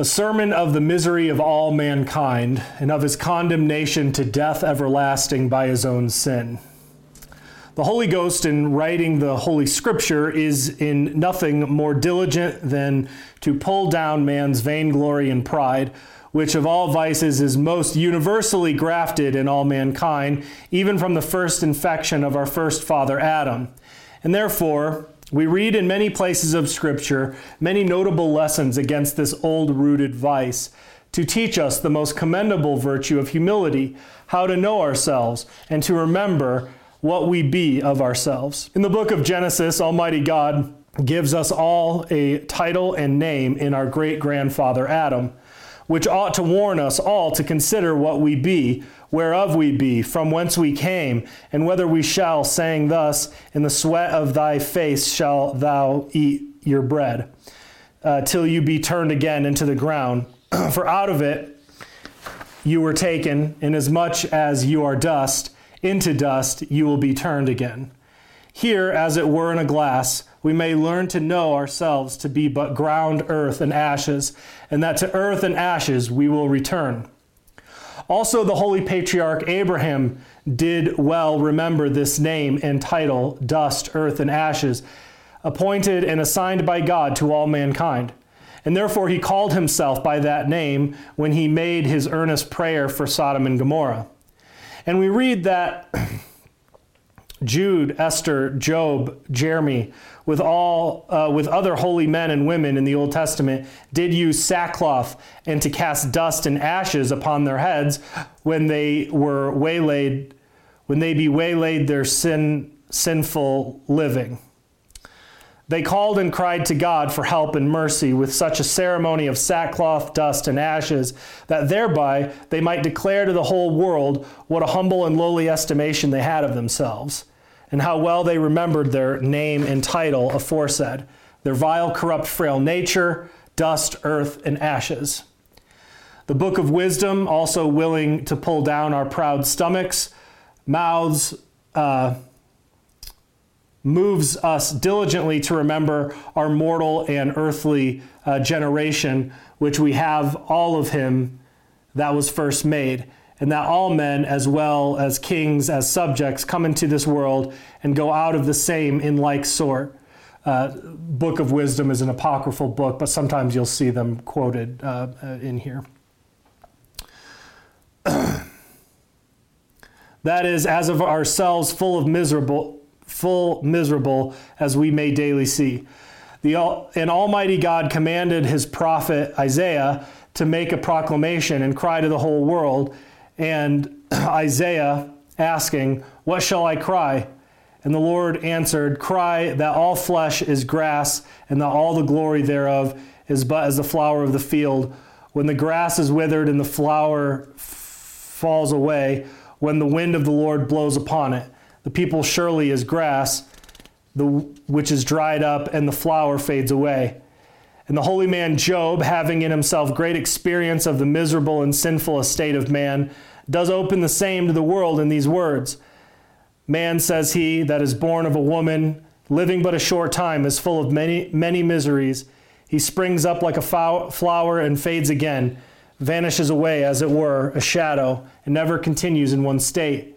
a sermon of the misery of all mankind and of his condemnation to death everlasting by his own sin. The Holy Ghost, in writing the Holy Scripture, is in nothing more diligent than to pull down man's vainglory and pride, which of all vices is most universally grafted in all mankind, even from the first infection of our first father Adam. And therefore, we read in many places of Scripture many notable lessons against this old-rooted vice, to teach us the most commendable virtue of humility, how to know ourselves, and to remember what we be of ourselves. In the book of Genesis, Almighty God gives us all a title and name in our great-grandfather Adam, which ought to warn us all to consider what we be, whereof we be, from whence we came, and whether we shall, saying thus, in the sweat of thy face shall thou eat your bread, till you be turned again into the ground. For out of it you were taken, inasmuch as you are dust, into dust you will be turned again. Here, as it were in a glass, we may learn to know ourselves to be but ground, earth, and ashes, and that to earth and ashes we will return. Also, the Holy Patriarch Abraham did well remember this name and title, dust, earth, and ashes, appointed and assigned by God to all mankind. And therefore he called himself by that name when he made his earnest prayer for Sodom and Gomorrah. And we read that Jude, Esther, Job, Jeremy, with other holy men and women in the Old Testament, did use sackcloth and to cast dust and ashes upon their heads when they were waylaid, their sinful living. They called and cried to God for help and mercy with such a ceremony of sackcloth, dust, and ashes, that thereby they might declare to the whole world what a humble and lowly estimation they had of themselves, and how well they remembered their name and title aforesaid, their vile, corrupt, frail nature, dust, earth, and ashes. The Book of Wisdom, also willing to pull down our proud stomachs, mouths, moves us diligently to remember our mortal and earthly generation, which we have all of him that was first made, and that all men, as well as kings, as subjects, come into this world and go out of the same in like sort. Book of Wisdom is an apocryphal book, but sometimes you'll see them quoted in here. That is, as of ourselves, full miserable as we may daily see. And Almighty God commanded his prophet Isaiah to make a proclamation and cry to the whole world. And Isaiah asking, "What shall I cry?" And the Lord answered, "Cry that all flesh is grass, and that all the glory thereof is but as the flower of the field. When the grass is withered and the flower falls away, when the wind of the Lord blows upon it. The people surely is grass, which is dried up, and the flower fades away." And the holy man Job, having in himself great experience of the miserable and sinful estate of man, does open the same to the world in these words. "Man," says he, "that is born of a woman, living but a short time, is full of many, many miseries. He springs up like a flower and fades again, vanishes away as it were a shadow, and never continues in one state.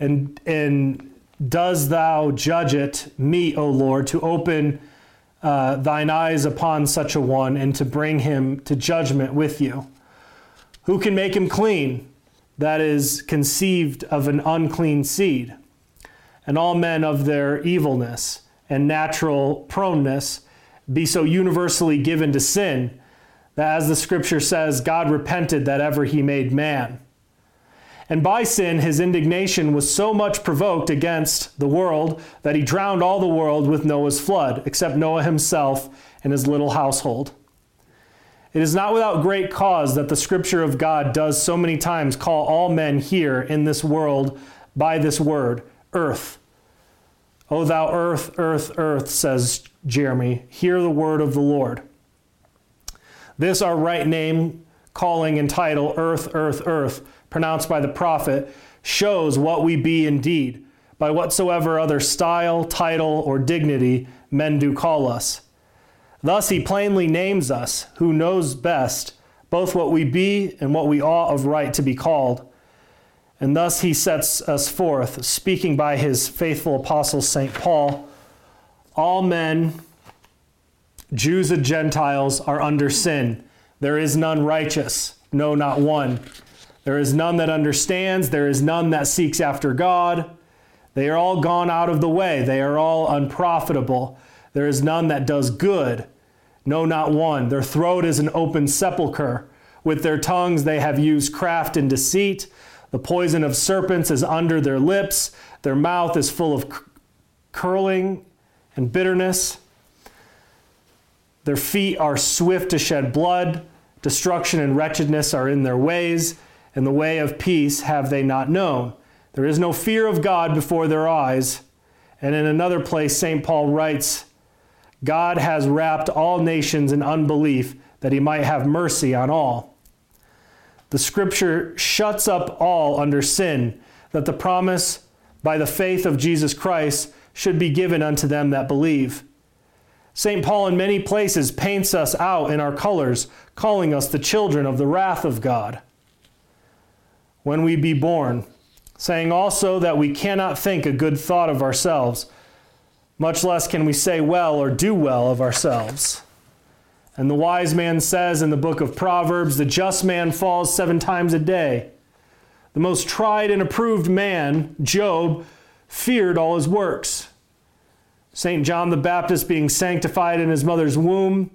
And does thou judge it me, O Lord, to open thine eyes upon such a one, and to bring him to judgment with you? Who can make him clean, that is conceived of an unclean seed? And all men of their evilness and natural proneness be so universally given to sin, that as the Scripture says, God repented that ever he made man. And by sin, his indignation was so much provoked against the world that he drowned all the world with Noah's flood, except Noah himself and his little household. It is not without great cause that the Scripture of God does so many times call all men here in this world by this word, earth. O thou earth, earth, earth, says Jeremy, hear the word of the Lord. This our right name, calling, and title, earth, earth, earth, pronounced by the prophet, shows what we be indeed, by whatsoever other style, title, or dignity men do call us. Thus he plainly names us, who knows best, both what we be and what we ought of right to be called. And thus he sets us forth, speaking by his faithful apostle St. Paul, all men, Jews and Gentiles, are under sin. There is none righteous, no, not one. There is none that understands. There is none that seeks after God. They are all gone out of the way. They are all unprofitable. There is none that does good, no, not one. Their throat is an open sepulchre. With their tongues they have used craft and deceit. The poison of serpents is under their lips. Their mouth is full of curling and bitterness. Their feet are swift to shed blood. Destruction and wretchedness are in their ways, and the way of peace have they not known. There is no fear of God before their eyes. And in another place, St. Paul writes, God has wrapped all nations in unbelief that he might have mercy on all. The scripture shuts up all under sin, that the promise by the faith of Jesus Christ should be given unto them that believe. St. Paul in many places paints us out in our colors, calling us the children of the wrath of God when we be born, saying also that we cannot think a good thought of ourselves, much less can we say well or do well of ourselves. And the wise man says in the book of Proverbs, the just man falls 7 times a day. The most tried and approved man, Job, feared all his works. St. John the Baptist, being sanctified in his mother's womb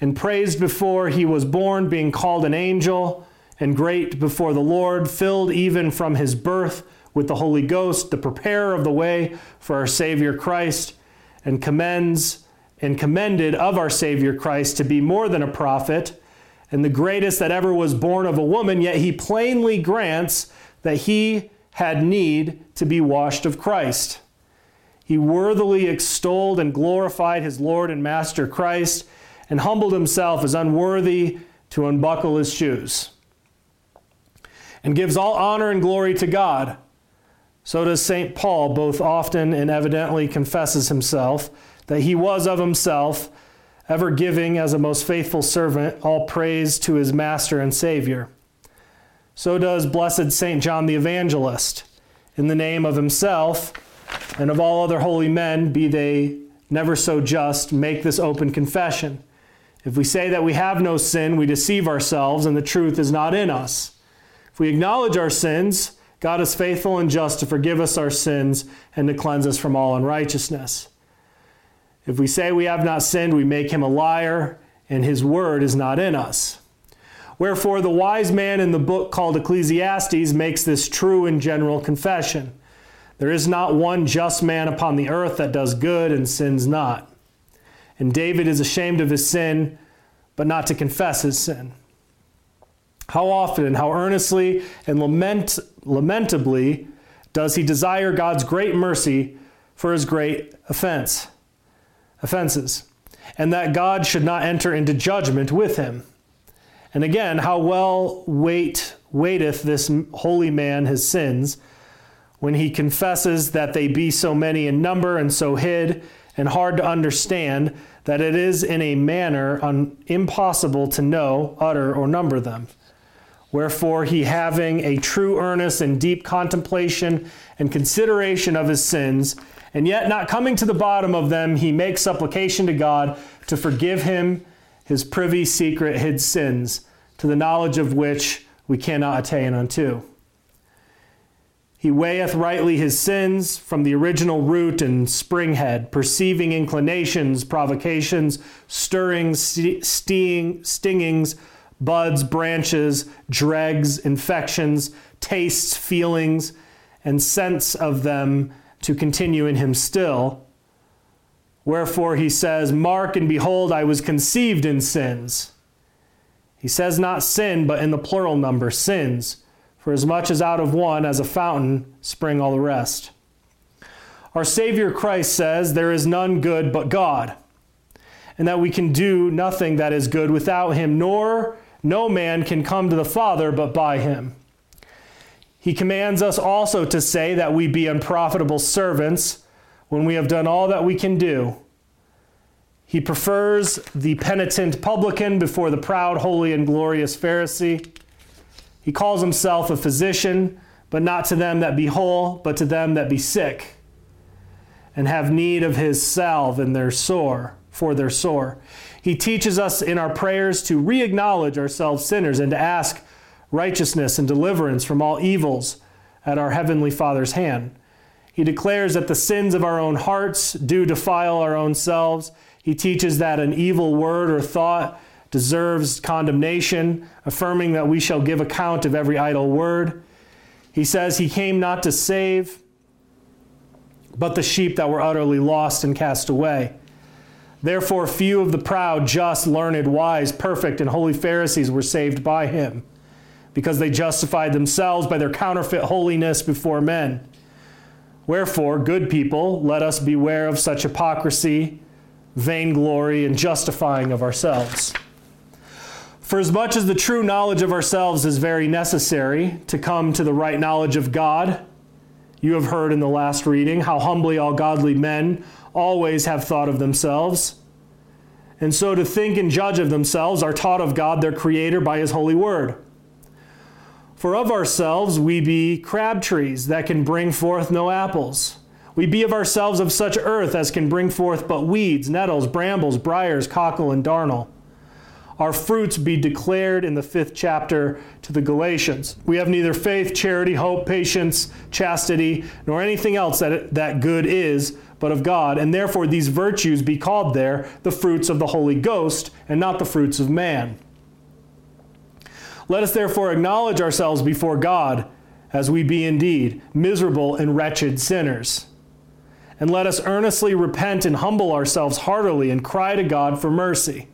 and praised before he was born, being called an angel and great before the Lord, filled even from his birth with the Holy Ghost, the preparer of the way for our Savior Christ, and commended of our Savior Christ to be more than a prophet and the greatest that ever was born of a woman, yet he plainly grants that he had need to be washed of Christ. He worthily extolled and glorified his Lord and Master Christ and humbled himself as unworthy to unbuckle his shoes, and gives all honor and glory to God. So does St. Paul, both often and evidently confesses himself, that he was of himself, ever giving as a most faithful servant all praise to his master and savior. So does blessed St. John the Evangelist, in the name of himself and of all other holy men, be they never so just, make this open confession. If we say that we have no sin, we deceive ourselves and the truth is not in us. If we acknowledge our sins, God is faithful and just to forgive us our sins and to cleanse us from all unrighteousness. If we say we have not sinned, we make him a liar, and his word is not in us. Wherefore, the wise man in the book called Ecclesiastes makes this true and general confession. There is not one just man upon the earth that does good and sins not. And David is ashamed of his sin, but not to confess his sin. How often and how earnestly and lamentably does he desire God's great mercy for his great offenses, and that God should not enter into judgment with him. And again, how well weighteth this holy man his sins, when he confesses that they be so many in number and so hid and hard to understand, that it is in a manner impossible to know, utter, or number them. Wherefore he, having a true earnest and deep contemplation and consideration of his sins, and yet not coming to the bottom of them, he makes supplication to God to forgive him his privy secret hid sins, to the knowledge of which we cannot attain unto. He weigheth rightly his sins from the original root and springhead, perceiving inclinations, provocations, stirrings, stingings, buds, branches, dregs, infections, tastes, feelings, and sense of them, to continue in him still. Wherefore he says, mark and behold, I was conceived in sins. He says not sin, but in the plural number, sins, for as much as out of one, as a fountain, spring all the rest. Our Savior Christ says there is none good but God, and that we can do nothing that is good without him, nor no man can come to the Father but by him. He commands us also to say that we be unprofitable servants when we have done all that we can do. He prefers the penitent publican before the proud, holy, and glorious Pharisee. He calls himself a physician, but not to them that be whole, but to them that be sick, and have need of his salve in their sore, for their sore. He teaches us in our prayers to re-acknowledge ourselves sinners and to ask righteousness and deliverance from all evils at our Heavenly Father's hand. He declares that the sins of our own hearts do defile our own selves. He teaches that an evil word or thought deserves condemnation, affirming that we shall give account of every idle word. He says he came not to save, but the sheep that were utterly lost and cast away. Therefore, few of the proud, just, learned, wise, perfect, and holy Pharisees were saved by him, because they justified themselves by their counterfeit holiness before men. Wherefore, good people, let us beware of such hypocrisy, vainglory, and justifying of ourselves. For as much as the true knowledge of ourselves is very necessary to come to the right knowledge of God, you have heard in the last reading how humbly all godly men always have thought of themselves. And so to think and judge of themselves are taught of God their Creator by His holy word. For of ourselves we be crab trees that can bring forth no apples. We be of ourselves of such earth as can bring forth but weeds, nettles, brambles, briars, cockle, and darnel. Our fruits be declared in the 5th chapter to the Galatians. We have neither faith, charity, hope, patience, chastity, nor anything else that good is but of God, and therefore these virtues be called there the fruits of the Holy Ghost and not the fruits of man. Let us therefore acknowledge ourselves before God as we be indeed, miserable and wretched sinners. And let us earnestly repent and humble ourselves heartily and cry to God for mercy.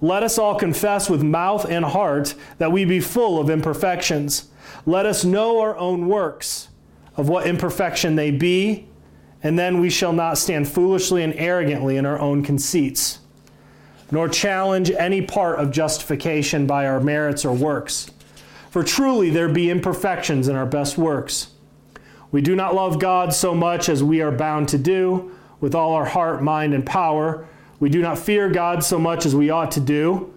Let us all confess with mouth and heart that we be full of imperfections. Let us know our own works, of what imperfection they be, and then we shall not stand foolishly and arrogantly in our own conceits, nor challenge any part of justification by our merits or works. For truly there be imperfections in our best works. We do not love God so much as we are bound to do, with all our heart, mind, and power. We do not fear God so much as we ought to do.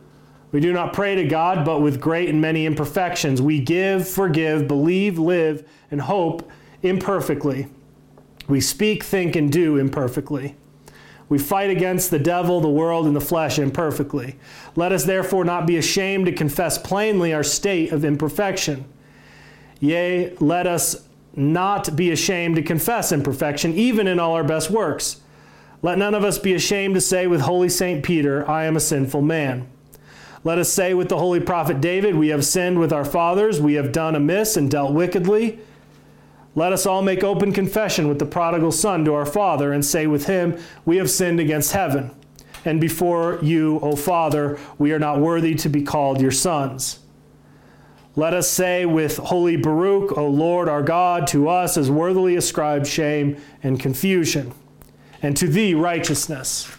We do not pray to God, but with great and many imperfections. We give, forgive, believe, live, and hope imperfectly. We speak, think, and do imperfectly. We fight against the devil, the world, and the flesh imperfectly. Let us therefore not be ashamed to confess plainly our state of imperfection. Yea, let us not be ashamed to confess imperfection, even in all our best works. Let none of us be ashamed to say with holy St. Peter, I am a sinful man. Let us say with the holy prophet David, we have sinned with our fathers, we have done amiss and dealt wickedly. Let us all make open confession with the prodigal son to our Father and say with him, we have sinned against heaven. And before you, O Father, we are not worthy to be called your sons. Let us say with holy Baruch, O Lord our God, to us is worthily ascribed shame and confusion, and to thee righteousness.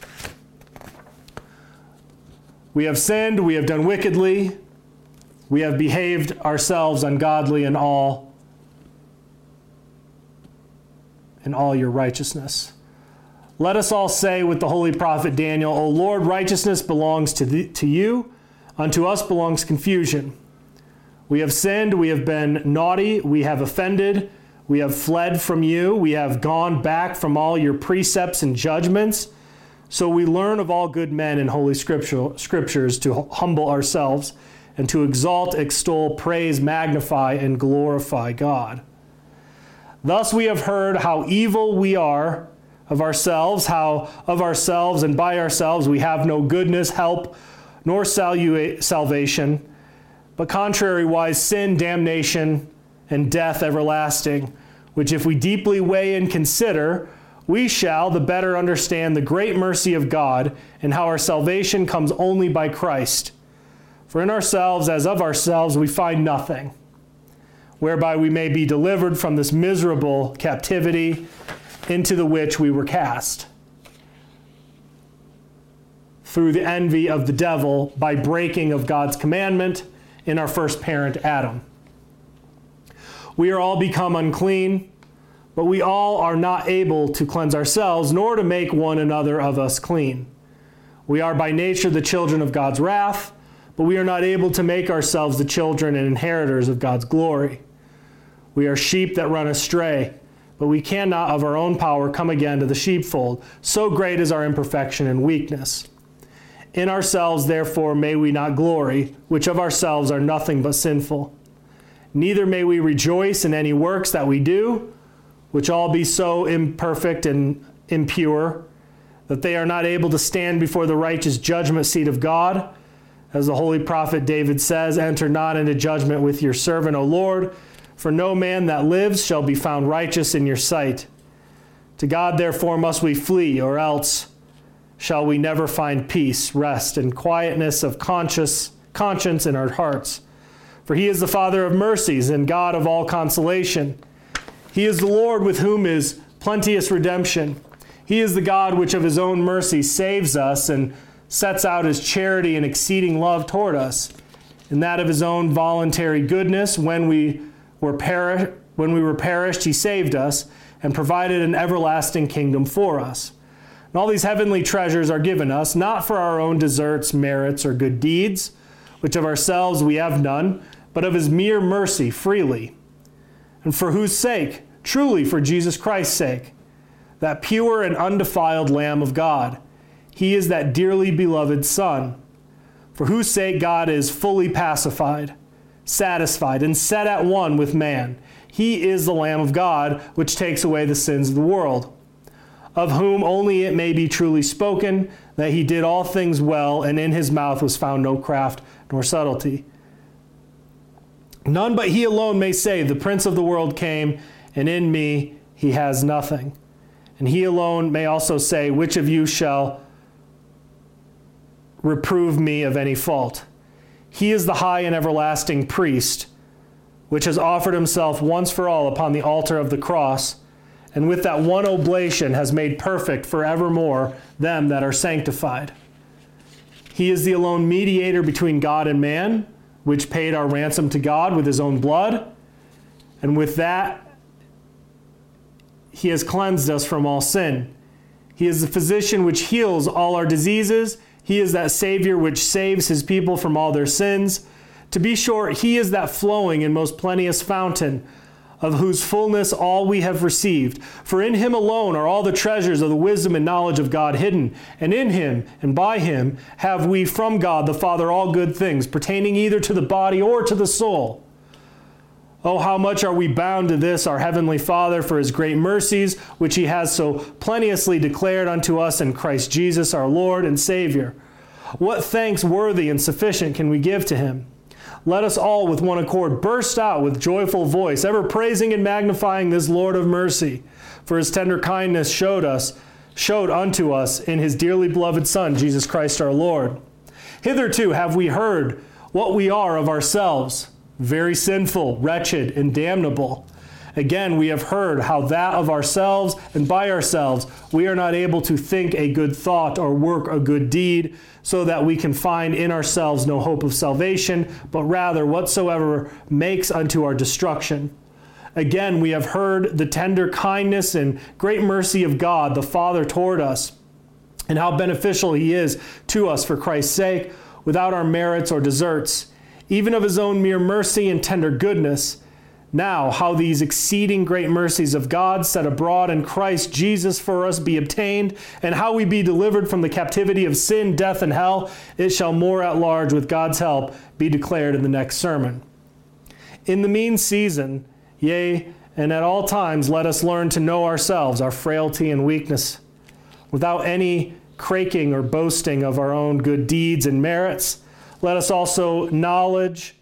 We have sinned, we have done wickedly, we have behaved ourselves ungodly in all your righteousness. Let us all say with the holy prophet Daniel, O Lord, righteousness belongs to you. Unto us belongs confusion. We have sinned, we have been naughty, we have offended, we have fled from you, we have gone back from all your precepts and judgments. So we learn of all good men in holy scriptures to humble ourselves and to exalt, extol, praise, magnify, and glorify God. Thus we have heard how evil we are of ourselves, how of ourselves and by ourselves we have no goodness, help, nor salvation, but contrariwise sin, damnation, and death everlasting, which if we deeply weigh and consider, we shall the better understand the great mercy of God and how our salvation comes only by Christ. For in ourselves, as of ourselves, we find nothing, whereby we may be delivered from this miserable captivity into the which we were cast through the envy of the devil by breaking of God's commandment in our first parent Adam. We are all become unclean, but we all are not able to cleanse ourselves, nor to make one another of us clean. We are by nature the children of God's wrath, but we are not able to make ourselves the children and inheritors of God's glory. We are sheep that run astray, but we cannot of our own power come again to the sheepfold. So great is our imperfection and weakness. In ourselves, therefore, may we not glory, which of ourselves are nothing but sinful. Neither may we rejoice in any works that we do, which all be so imperfect and impure, that they are not able to stand before the righteous judgment seat of God. As the holy prophet David says, "Enter not into judgment with your servant, O Lord, for no man that lives shall be found righteous in your sight. To God, therefore, must we flee, or else shall we never find peace, rest, and quietness of conscience in our hearts. For he is the Father of mercies and God of all consolation. He is the Lord with whom is plenteous redemption. He is the God which of his own mercy saves us and sets out his charity and exceeding love toward us, and that of his own voluntary goodness. When we were perished, he saved us and provided an everlasting kingdom for us. And all these heavenly treasures are given us, not for our own deserts, merits, or good deeds, which of ourselves we have none, but of his mere mercy freely. And for whose sake? Truly for Jesus Christ's sake, that pure and undefiled Lamb of God. He is that dearly beloved Son, for whose sake God is fully pacified, satisfied, and set at one with man. He is the Lamb of God, which takes away the sins of the world, of whom only it may be truly spoken, that he did all things well, and in his mouth was found no craft nor subtlety. None but he alone may say, the Prince of the world came, and in me he has nothing. And he alone may also say, which of you shall reprove me of any fault? He is the high and everlasting priest, which has offered himself once for all upon the altar of the cross, and with that one oblation has made perfect forevermore them that are sanctified. He is the alone mediator between God and man, which paid our ransom to God with his own blood, and with that he has cleansed us from all sin. He is the physician which heals all our diseases. He is that Savior which saves his people from all their sins. To be sure, he is that flowing and most plenteous fountain, of whose fullness all we have received. For in him alone are all the treasures of the wisdom and knowledge of God hidden, and in him and by him have we from God the Father all good things, pertaining either to the body or to the soul. Oh, how much are we bound to this, our heavenly Father, for his great mercies, which he has so plenteously declared unto us in Christ Jesus, our Lord and Savior. What thanks worthy and sufficient can we give to him? Let us all with one accord burst out with joyful voice, ever praising and magnifying this Lord of mercy, for his tender kindness showed unto us in his dearly beloved Son, Jesus Christ our Lord. Hitherto have we heard what we are of ourselves, very sinful, wretched, and damnable. Again, we have heard how that of ourselves and by ourselves we are not able to think a good thought or work a good deed, so that we can find in ourselves no hope of salvation, but rather whatsoever makes unto our destruction. Again, we have heard the tender kindness and great mercy of God the Father toward us, and how beneficial he is to us for Christ's sake, without our merits or deserts, even of his own mere mercy and tender goodness. Now, how these exceeding great mercies of God set abroad in Christ Jesus for us be obtained, and how we be delivered from the captivity of sin, death, and hell, it shall more at large, with God's help, be declared in the next sermon. In the mean season, yea, and at all times, let us learn to know ourselves, our frailty and weakness, without any craking or boasting of our own good deeds and merits. Let us also acknowledge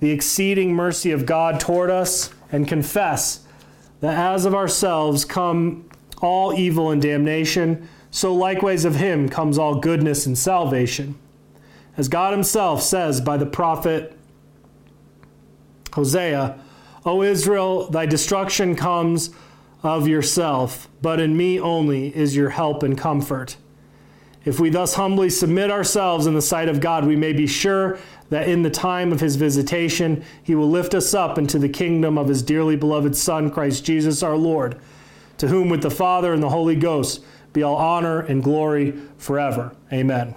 the exceeding mercy of God toward us, and confess that as of ourselves come all evil and damnation, so likewise of him comes all goodness and salvation. As God himself says by the prophet Hosea, O Israel, thy destruction comes of yourself, but in me only is your help and comfort. If we thus humbly submit ourselves in the sight of God, we may be sure that in the time of his visitation, he will lift us up into the kingdom of his dearly beloved Son, Christ Jesus our Lord, to whom with the Father and the Holy Ghost be all honor and glory forever. Amen.